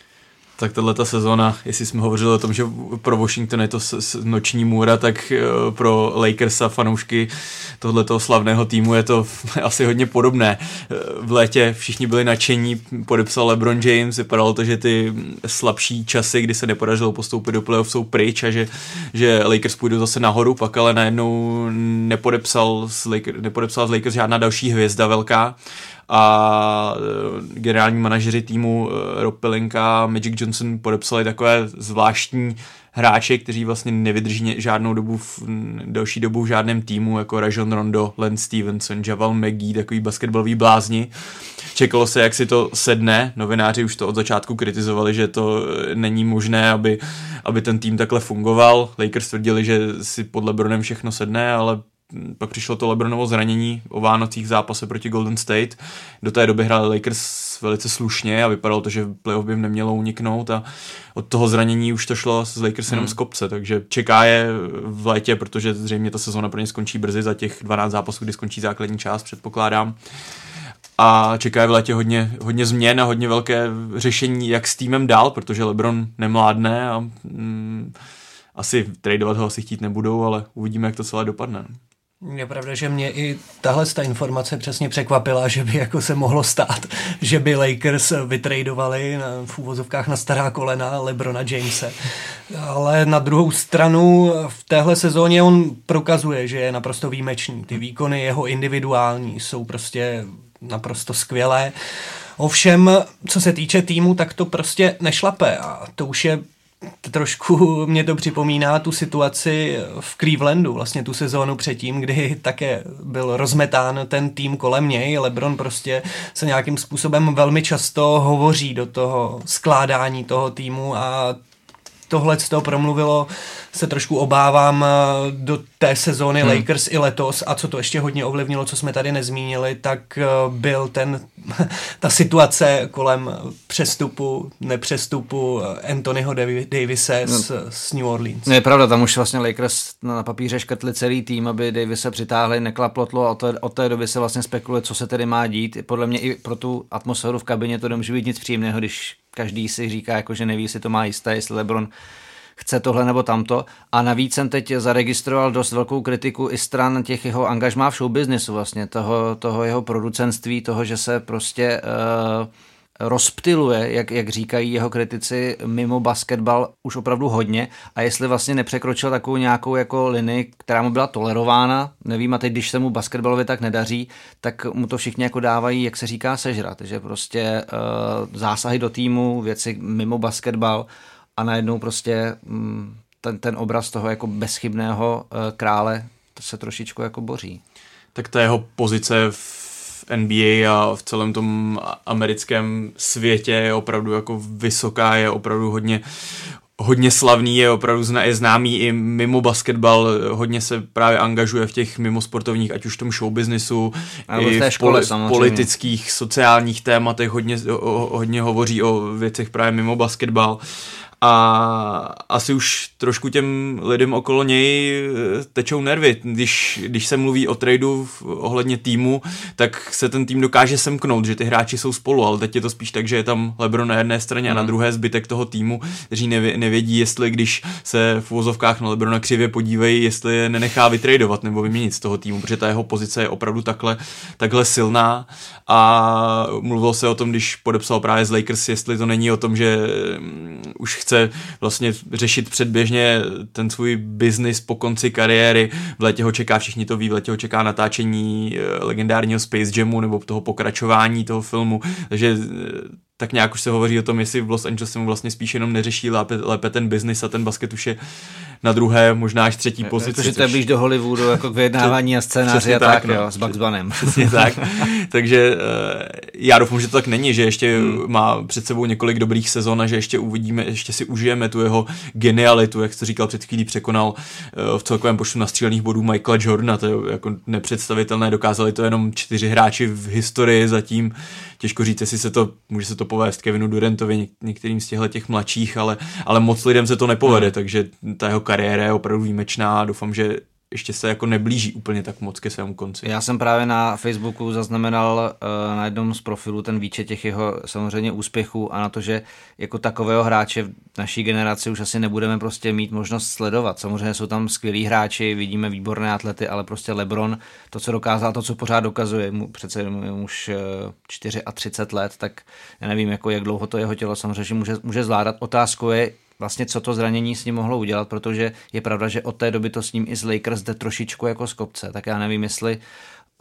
Tak tato sezóna, jestli jsme hovořili o tom, že pro Washington je to noční můra, tak pro Lakers a fanoušky tohletoho slavného týmu je to asi hodně podobné. V létě všichni byli nadšení, podepsal LeBron James, vypadalo to, že ty slabší časy, kdy se nepodařilo postoupit do playoff, jsou pryč a že, že Lakers půjdou zase nahoru, pak ale najednou nepodepsal z Lakers, nepodepsal z Lakers žádná další hvězda velká. A generální manažeři týmu Rob Pelinka a Magic Johnson podepsali takové zvláštní hráče, kteří vlastně nevydrží žádnou dobu, v, další dobu v žádném týmu, jako Rajon Rondo, Lance Stevenson, Javal McGee, takový basketbalový blázni. Čekalo se, jak si to sedne, novináři už to od začátku kritizovali, že to není možné, aby, aby ten tým takhle fungoval. Lakers tvrdili, že si pod LeBronem všechno sedne, ale pak přišlo to LeBronovo zranění o Vánocích v zápase proti Golden State. Do té doby hráli Lakers velice slušně a vypadalo to, že playoff by nemělo uniknout a od toho zranění už to šlo z Lakers jenom hmm. z kopce, takže čeká je v létě, protože zřejmě ta sezóna pro ně skončí brzy za těch dvanáct zápasů, kdy skončí základní část, předpokládám. A čeká je v létě hodně, hodně změn a hodně velké řešení, jak s týmem dál, protože LeBron nemládne a mm, asi tradovat ho asi chtít nebudou, ale uvidíme, jak to celé dopadne. Je pravda, že mě i tahle ta informace přesně překvapila, že by jako se mohlo stát, že by Lakers vytradovali na, v úvozovkách na stará kolena LeBrona Jamese. Ale na druhou stranu v téhle sezóně on prokazuje, že je naprosto výjimečný. Ty výkony jeho individuální jsou prostě naprosto skvělé. Ovšem, co se týče týmu, tak to prostě nešlape a to už je trošku mě to připomíná tu situaci v Clevelandu, vlastně tu sezónu předtím, kdy také byl rozmetán ten tým kolem něj. LeBron prostě se nějakým způsobem velmi často hovoří do toho skládání toho týmu a tohle z toho promluvilo, se trošku obávám, do té sezóny hmm. Lakers i letos a co to ještě hodně ovlivnilo, co jsme tady nezmínili, tak byl ten, ta situace kolem přestupu, nepřestupu Anthonyho Davise no. z, z New Orleans. No je pravda, tam už vlastně Lakers na papíře škrtli celý tým, aby Davise přitáhli, neklaplotlo a od té, od té doby se vlastně spekuluje, co se tedy má dít. Podle mě i pro tu atmosféru v kabině to nemůže být nic příjemného, když každý si říká, jako, že neví, jestli to má jisté, jestli LeBron chce tohle nebo tamto. A navíc jsem teď zaregistroval dost velkou kritiku i stran těch jeho angažmá v showbiznisu vlastně, toho, toho jeho producentství, toho, že se prostě uh, rozptiluje, jak, jak říkají jeho kritici, mimo basketbal už opravdu hodně. A jestli vlastně nepřekročil takovou nějakou jako linii, která mu byla tolerována, nevím, a teď, když se mu basketbalově tak nedaří, tak mu to všichni jako dávají, jak se říká, sežrat. Že prostě uh, zásahy do týmu, věci mimo basketbal, a najednou prostě ten, ten obraz toho jako bezchybného krále se trošičku jako boří. Tak ta jeho pozice v N B A a v celém tom americkém světě je opravdu jako vysoká, je opravdu hodně hodně slavný, je opravdu je známý i mimo basketbal, hodně se právě angažuje v těch mimo sportovních, ať už v tom showbiznisu, i v, škole, poli- v politických, sociálních tématech, hodně, hodně hovoří o věcech právě mimo basketbal. A asi už trošku těm lidem okolo něj tečou nervy. Když, když se mluví o tradu ohledně týmu, tak se ten tým dokáže semknout, že ty hráči jsou spolu, ale teď je to spíš tak, že je tam LeBron na jedné straně mm. a na druhé zbytek toho týmu, kteří nevědí, jestli když se v uvozovkách na LeBrona křivě podívají, jestli je nenechá vytradovat nebo vyměnit z toho týmu, protože ta jeho pozice je opravdu takhle, takhle silná. A mluvilo se o tom, když podepsal právě z Lakers, jestli to není o tom, že už chce vlastně řešit předběžně ten svůj biznis po konci kariéry. V létě ho čeká, všichni to ví, v létě ho čeká natáčení legendárního Space Jamu nebo toho pokračování toho filmu, takže tak nějak už se hovoří o tom, jestli v Los Angelesem vlastně spíš jenom neřeší lépe, lépe ten biznis a ten basket už je na druhé, možná až třetí pozici. Protože to je blíž do Hollywoodu, jako k vyjednávání a scénáři a tak, tak no, jo, s Bugs Bunnem. Přesně tak. Takže já doufám, že to tak není, že ještě hmm. má před sebou několik dobrých sezon a že ještě uvidíme, ještě si užijeme tu jeho genialitu, jak jste říkal před chvílí, překonal v celkovém počtu nastřílených bodů Michaela Jordana, to je jako nepředstavitelné, dokázali to jenom čtyři hráči v historii zatím, těžko říct, jestli se to, může se to povést Kevinu Durantovi, některým z těchto těch mladších, ale, ale moc lidem se to nepovede, hmm. takže ta jeho kariéra je opravdu výjimečná a doufám, že ještě se jako neblíží úplně tak moc ke svému konci. Já jsem právě na Facebooku zaznamenal uh, na jednom z profilů ten výčet těch jeho samozřejmě úspěchů a na to, že jako takového hráče v naší generaci už asi nebudeme prostě mít možnost sledovat. Samozřejmě jsou tam skvělí hráči, vidíme výborné atlety, ale prostě LeBron, to, co dokázal, to, co pořád dokazuje, mu, přece mu už uh, třicet čtyři let, tak já nevím, jako jak dlouho to jeho tělo samozřejmě může, může zvládat. Otázkou je, vlastně co to zranění s ním mohlo udělat, protože je pravda, že od té doby to s ním i z Lakers jde trošičku jako z kopce, tak já nevím, jestli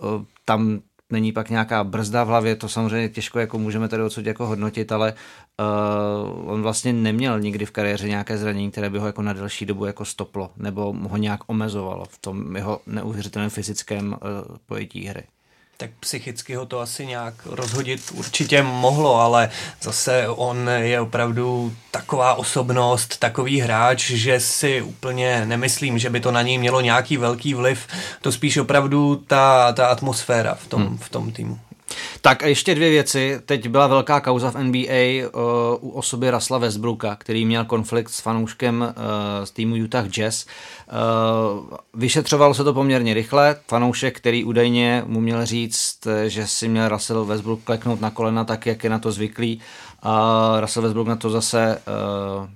uh, tam není pak nějaká brzda v hlavě, to samozřejmě těžko jako můžeme tady odsud jako hodnotit, ale uh, on vlastně neměl nikdy v kariéře nějaké zranění, které by ho jako na delší dobu jako stoplo, nebo ho nějak omezovalo v tom jeho neuvěřitelném fyzickém uh, pojetí hry. Tak psychicky ho to asi nějak rozhodit určitě mohlo, ale zase on je opravdu taková osobnost, takový hráč, že si úplně nemyslím, že by to na něj mělo nějaký velký vliv. To spíš opravdu ta, ta atmosféra v tom, hmm. v tom týmu. Tak a ještě dvě věci. Teď byla velká kauza v N B A uh, u osoby Russella Westbrooka, který měl konflikt s fanouškem uh, z týmu Utah Jazz. Uh, vyšetřovalo se to poměrně rychle. Fanoušek, který údajně mu měl říct, že si měl Russell Westbrook kleknout na kolena tak, jak je na to zvyklý. A Russell Westbrook na to zase uh,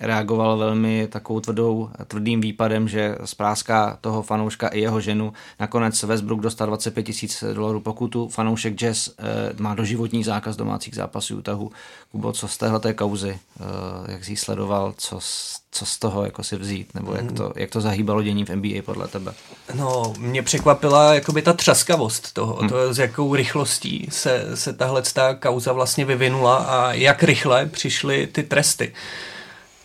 reagoval velmi takovou tvrdou, tvrdým výpadem, že spráská toho fanouška i jeho ženu. Nakonec Westbrook dostal dvacet pět tisíc dolarů pokutu. Fanoušek Jazz uh, má doživotní zákaz domácích zápasů Utahu. Kubo, co z téhleté kauzy, uh, jak jsi sledoval, co, co z toho jako si vzít, nebo jak to, jak to zahýbalo dění v N B A podle tebe? No, mě překvapila jakoby ta třaskavost toho, hmm. to, s jakou rychlostí se, se tahle ta kauza vlastně vyvinula a jak rychle přišly ty tresty.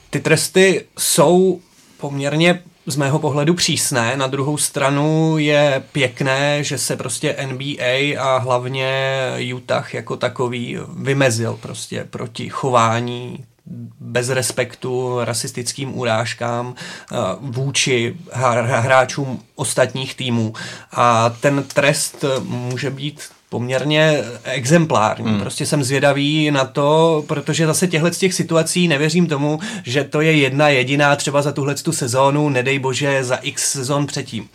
Ty tresty jsou poměrně z mého pohledu přísné, na druhou stranu je pěkné, že se prostě N B A a hlavně Utah jako takový vymezil prostě proti chování bez respektu, rasistickým urážkám vůči hráčům ostatních týmů. A ten trest může být poměrně exemplární. Hmm. Prostě jsem zvědavý na to, protože zase těchhle z těch situací nevěřím tomu, že to je jedna jediná třeba za tuhle tu sezónu, nedej bože za x sezon předtím.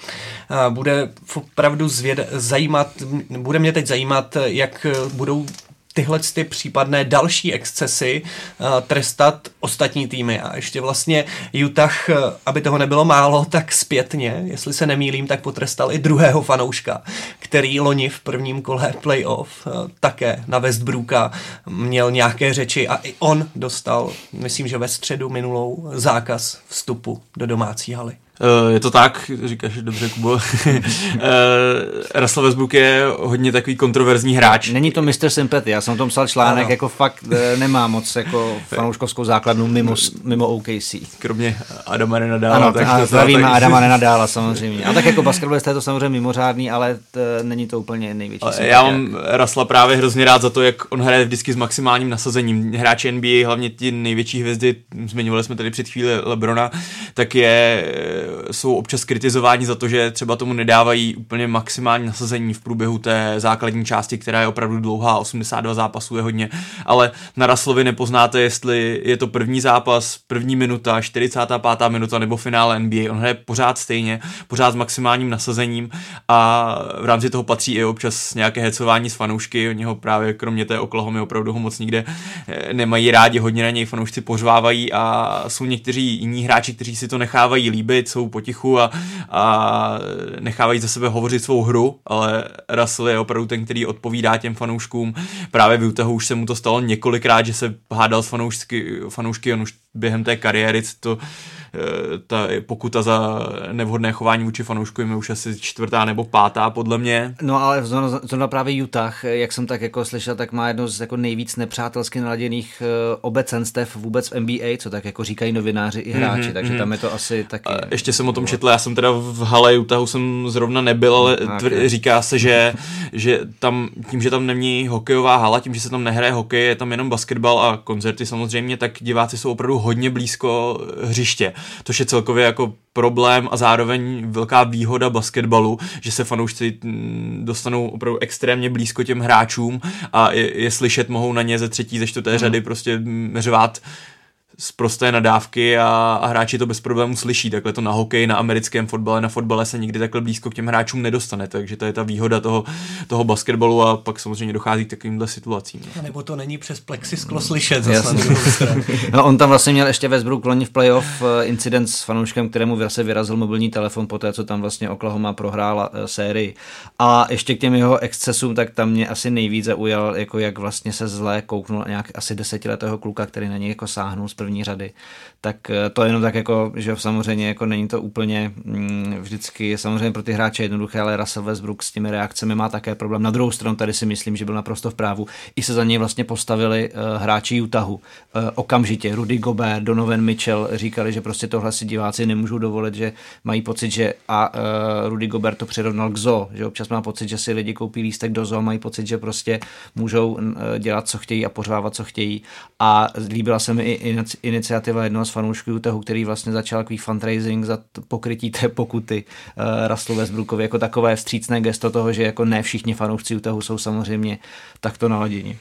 Bude opravdu zvěda- zajímat, bude mě teď zajímat, jak budou tyhle ty případné další excesy uh, trestat ostatní týmy. A ještě vlastně Utah, aby toho nebylo málo, tak zpětně, jestli se nemýlím, tak potrestal i druhého fanouška, který loni v prvním kole playoff uh, také na Westbrooka měl nějaké řeči a i on dostal, myslím, že ve středu minulou zákaz vstupu do domácí haly. Je to tak, říkáš dobře, Kubo. Russell Westbrook je hodně takový kontroverzní hráč. Není to mister Sympathy, já jsem o tom psal článek, ano. Jako fakt nemá moc jako fanouškovskou základnu mimo, mimo O K C. Kromě Adama Nenadála. Ano, tak a zdravíme tak... Adama Nenadála samozřejmě. A tak jako basketbalista je to samozřejmě mimořádný, ale t- není to úplně největší. Já mám Russella právě hrozně rád za to, jak on hraje vždycky s maximálním nasazením. Hráči N B A, hlavně ty největší hvězdy, zmiňovali jsme tady před chvíli LeBrona, tak je... jsou občas kritizováni za to, že třeba tomu nedávají úplně maximální nasazení v průběhu té základní části, která je opravdu dlouhá, osmdesát dva zápasů je hodně, ale na Russellovi nepoznáte, jestli je to první zápas, první minuta, čtyřicátá pátá minuta nebo finále N B A. On hraje pořád stejně, pořád s maximálním nasazením a v rámci toho patří i občas nějaké hecování s fanoušky, od něho právě kromě té Oklahomy opravdu ho moc nikde nemají rádi, hodně na něj fanoušci pořvávají a jsou někteří jiní hráči, kteří si to nechávají líbit, jsou potichu a, a nechávají za sebe hovořit svou hru, ale Russell je opravdu ten, který odpovídá těm fanouškům. Právě v Utahu už se mu to stalo několikrát, že se hádal s fanoušky, fanoušky on už během té kariéry to ta pokuta za nevhodné chování vůči fanouškům je už asi čtvrtá nebo pátá podle mě. No ale zrovna právě Utah, jak jsem tak jako slyšel, tak má jedno z jako nejvíc nepřátelsky naladěných obecenstev vůbec v N B A, co tak jako říkají novináři i hráči, mm-hmm, takže mm-hmm. tam je to asi taky. A ještě jsem o tom četl, já jsem teda v hale Utahu jsem zrovna nebyl, ale tvr- říká se, že, že tam, tím, že tam není hokejová hala, tím, že se tam nehraje hokej, je tam jenom basketbal a koncerty samozřejmě, tak diváci jsou opravdu hodně blízko hřiště, což je celkově jako problém a zároveň velká výhoda basketbalu, že se fanoušci dostanou opravdu extrémně blízko těm hráčům a je, je slyšet, mohou na ně ze třetí, ze čtvrté řady prostě řvát z prosté nadávky a, a hráči to bez problémů slyší. Takhle to na hokeji, na americkém fotbale, na fotbale se nikdy takhle blízko k těm hráčům nedostane, takže to je ta výhoda toho, toho basketbalu a pak samozřejmě dochází k takovýmhle situacím. Ne? Nebo to není přes plexisklo slyšet. No, on tam vlastně měl ještě Westbrook loni v playoff incident s fanouškem, kterému vlastně vyrazil mobilní telefon po té, co tam vlastně Oklahoma prohrála sérii. A ještě k těm jeho excesům, tak tam mě asi nejvíc zaujal, jako jak vlastně se zle kouknul nějak asi desetiletého kluka, který na něj jako sáhnul z první řady, tak to jenom tak jako, že samozřejmě jako není to úplně mm, vždycky samozřejmě pro ty hráče jednoduché, ale Russell Westbrook s těmi reakcemi má také problém. Na druhou stranu tady si myslím, že byl naprosto v právu. I se za něj vlastně postavili uh, hráči Utahu. Uh, okamžitě Rudy Gobert, Donovan Mitchell říkali, že prostě tohle si diváci nemůžou dovolit, že mají pocit, že a uh, Rudy Gobert to přirovnal k zoo, že občas má pocit, že si lidi koupí lístek do zoo, mají pocit, že prostě můžou uh, dělat, co chtějí a pořvávat, co chtějí. A líbila se mi i, i iniciativa jednoho z fanoušků toho, který vlastně začal takový fundraising za t- pokrytí té pokuty uh, Russellu Westbrookovi, jako takové vstřícné gesto toho, že jako ne všichni fanoušci Utahu jsou samozřejmě takto naladěni.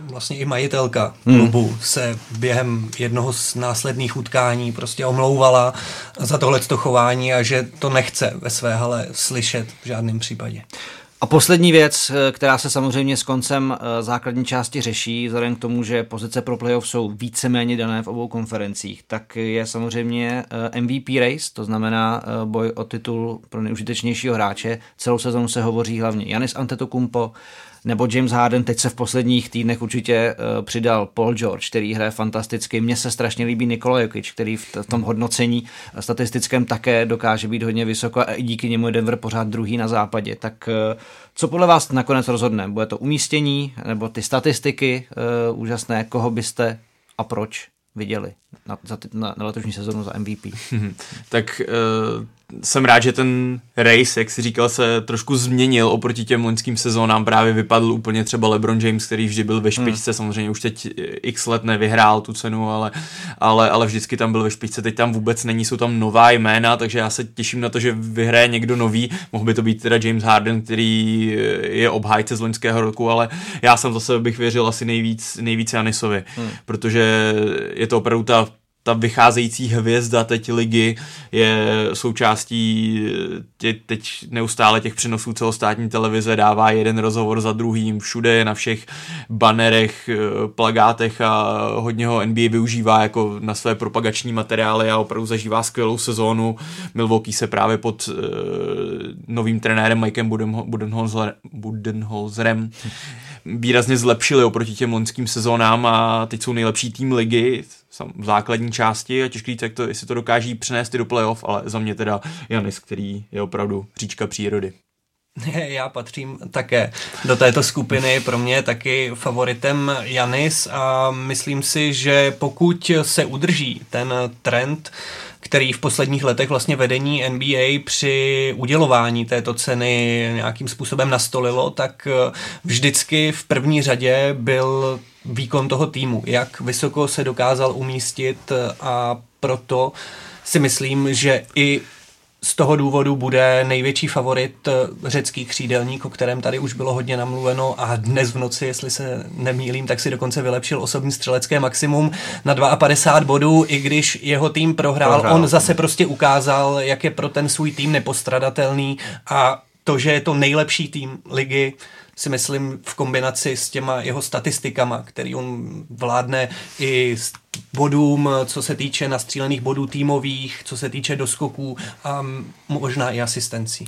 Vlastně i majitelka klubu hmm. se během jednoho z následných utkání prostě omlouvala za tohleto chování a že to nechce ve své hale slyšet v žádném případě. A poslední věc, která se samozřejmě s koncem základní části řeší, vzhledem k tomu, že pozice pro playoff jsou víceméně dané v obou konferencích, tak je samozřejmě M V P race, to znamená boj o titul pro nejužitečnějšího hráče. Celou sezonu se hovoří hlavně Giannis Antetokounmpo nebo James Harden, teď se v posledních týdnech určitě uh, přidal Paul George, který hraje fantasticky. Mně se strašně líbí Nikola Jokic, který v, t- v tom hodnocení statistickém také dokáže být hodně vysoko a díky němu je Denver pořád druhý na západě. Tak uh, co podle vás nakonec rozhodne? Bude to umístění nebo ty statistiky uh, úžasné? Koho byste a proč viděli na, za ty, na, na letošní sezonu za M V P? Tak uh... jsem rád, že ten race, jak jsi říkal, se trošku změnil oproti těm loňským sezónám. Právě vypadl úplně třeba LeBron James, který vždy byl ve špičce, hmm. samozřejmě už teď x let nevyhrál tu cenu, ale, ale, ale vždycky tam byl ve špičce, teď tam vůbec není, jsou tam nová jména, takže já se těším na to, že vyhraje někdo nový. Mohl by to být teda James Harden, který je obhájce z loňského roku, ale já jsem zase bych věřil asi nejvíc, nejvíc Giannisovi, hmm. protože je to opravdu ta ta vycházející hvězda teď ligy, je součástí tě, teď neustále těch přenosů celostátní televize, dává jeden rozhovor za druhým, všude je na všech banerech, plakátech a hodně ho N B A využívá jako na své propagační materiály a opravdu zažívá skvělou sezónu. Milwaukee se právě pod uh, novým trenérem Mikem Budenholzer, Budenholzerem výrazně zlepšili oproti těm loňským sezónám a teď jsou nejlepší tým ligy v základní části a těžký, tak to, jestli to dokáží přenést i do playoff, ale za mě teda Giannis, který je opravdu říčka přírody. Já patřím také do této skupiny, pro mě je taky favoritem Giannis a myslím si, že pokud se udrží ten trend, který v posledních letech vlastně vedení N B A při udělování této ceny nějakým způsobem nastolilo, tak vždycky v první řadě byl výkon toho týmu, jak vysoko se dokázal umístit a proto si myslím, že i z toho důvodu bude největší favorit řecký křídelník, o kterém tady už bylo hodně namluveno a dnes v noci, jestli se nemýlím, tak si dokonce vylepšil osobní střelecké maximum na padesát dva bodů, i když jeho tým prohrál, prohrál. On zase prostě ukázal, jak je pro ten svůj tým nepostradatelný a to, že je to nejlepší tým ligy, si myslím v kombinaci s těma jeho statistikama, který on vládne i bodům, co se týče nastřílených bodů týmových, co se týče doskoků a možná i asistencí.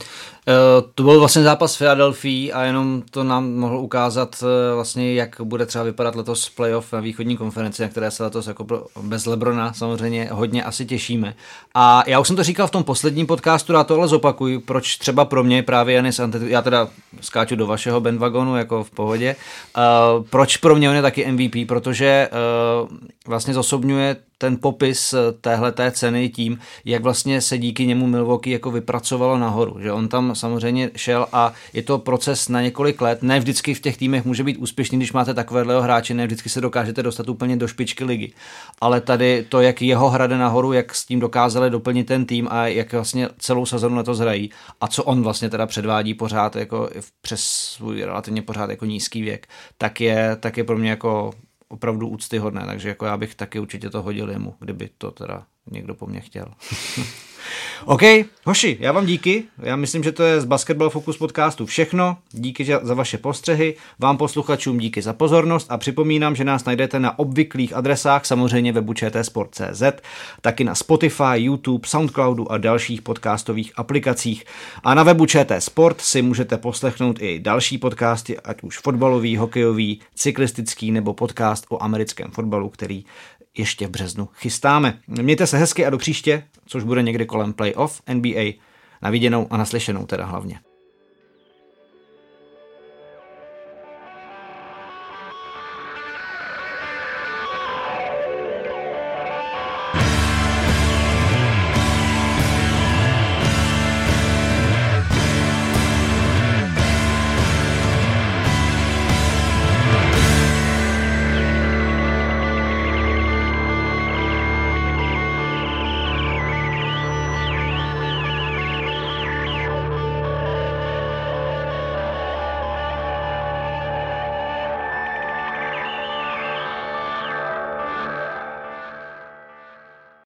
To byl vlastně zápas Philadelphia a jenom to nám mohlo ukázat vlastně, jak bude třeba vypadat letos playoff na východní konferenci, na které se letos jako bez LeBrona samozřejmě hodně asi těšíme. A já už jsem to říkal v tom posledním podcastu, já to ale zopakuju, proč třeba pro mě právě Giannis Antetokounmpo, já teda skáču do vašeho bandwagonu jako v pohodě, uh, proč pro mě on je taky M V P, protože uh, vlastně zosobňuje ten popis téhleté ceny tím, jak vlastně se díky němu Milwaukee jako vypracovalo nahoru, že on tam samozřejmě šel a je to proces na několik let, ne vždycky v těch týmech může být úspěšný, když máte takového hráče, ne vždycky se dokážete dostat úplně do špičky ligy, ale tady to, jak jeho hra jde nahoru, jak s tím dokázali doplnit ten tým a jak vlastně celou sezonu letos hrají a co on vlastně teda předvádí pořád jako přes svůj relativně pořád jako nízký věk, tak je, tak je pro mě jako opravdu úctyhodné, takže jako já bych taky určitě to hodil jemu, kdyby to teda někdo po mně chtěl. OK, hoši, já vám díky. Já myslím, že to je z Basketbal fokus podcastu všechno. Díky za vaše postřehy. Vám posluchačům díky za pozornost a připomínám, že nás najdete na obvyklých adresách, samozřejmě webu čtsport tečka cz, taky na Spotify, YouTube, Soundcloudu a dalších podcastových aplikacích. A na webu čtsport si můžete poslechnout i další podcasty, ať už fotbalový, hokejový, cyklistický nebo podcast o americkém fotbalu, který ještě v březnu chystáme. Mějte se hezky a do příště, což bude někdy kolem playoff N B A. Na viděnou a naslyšenou teda hlavně.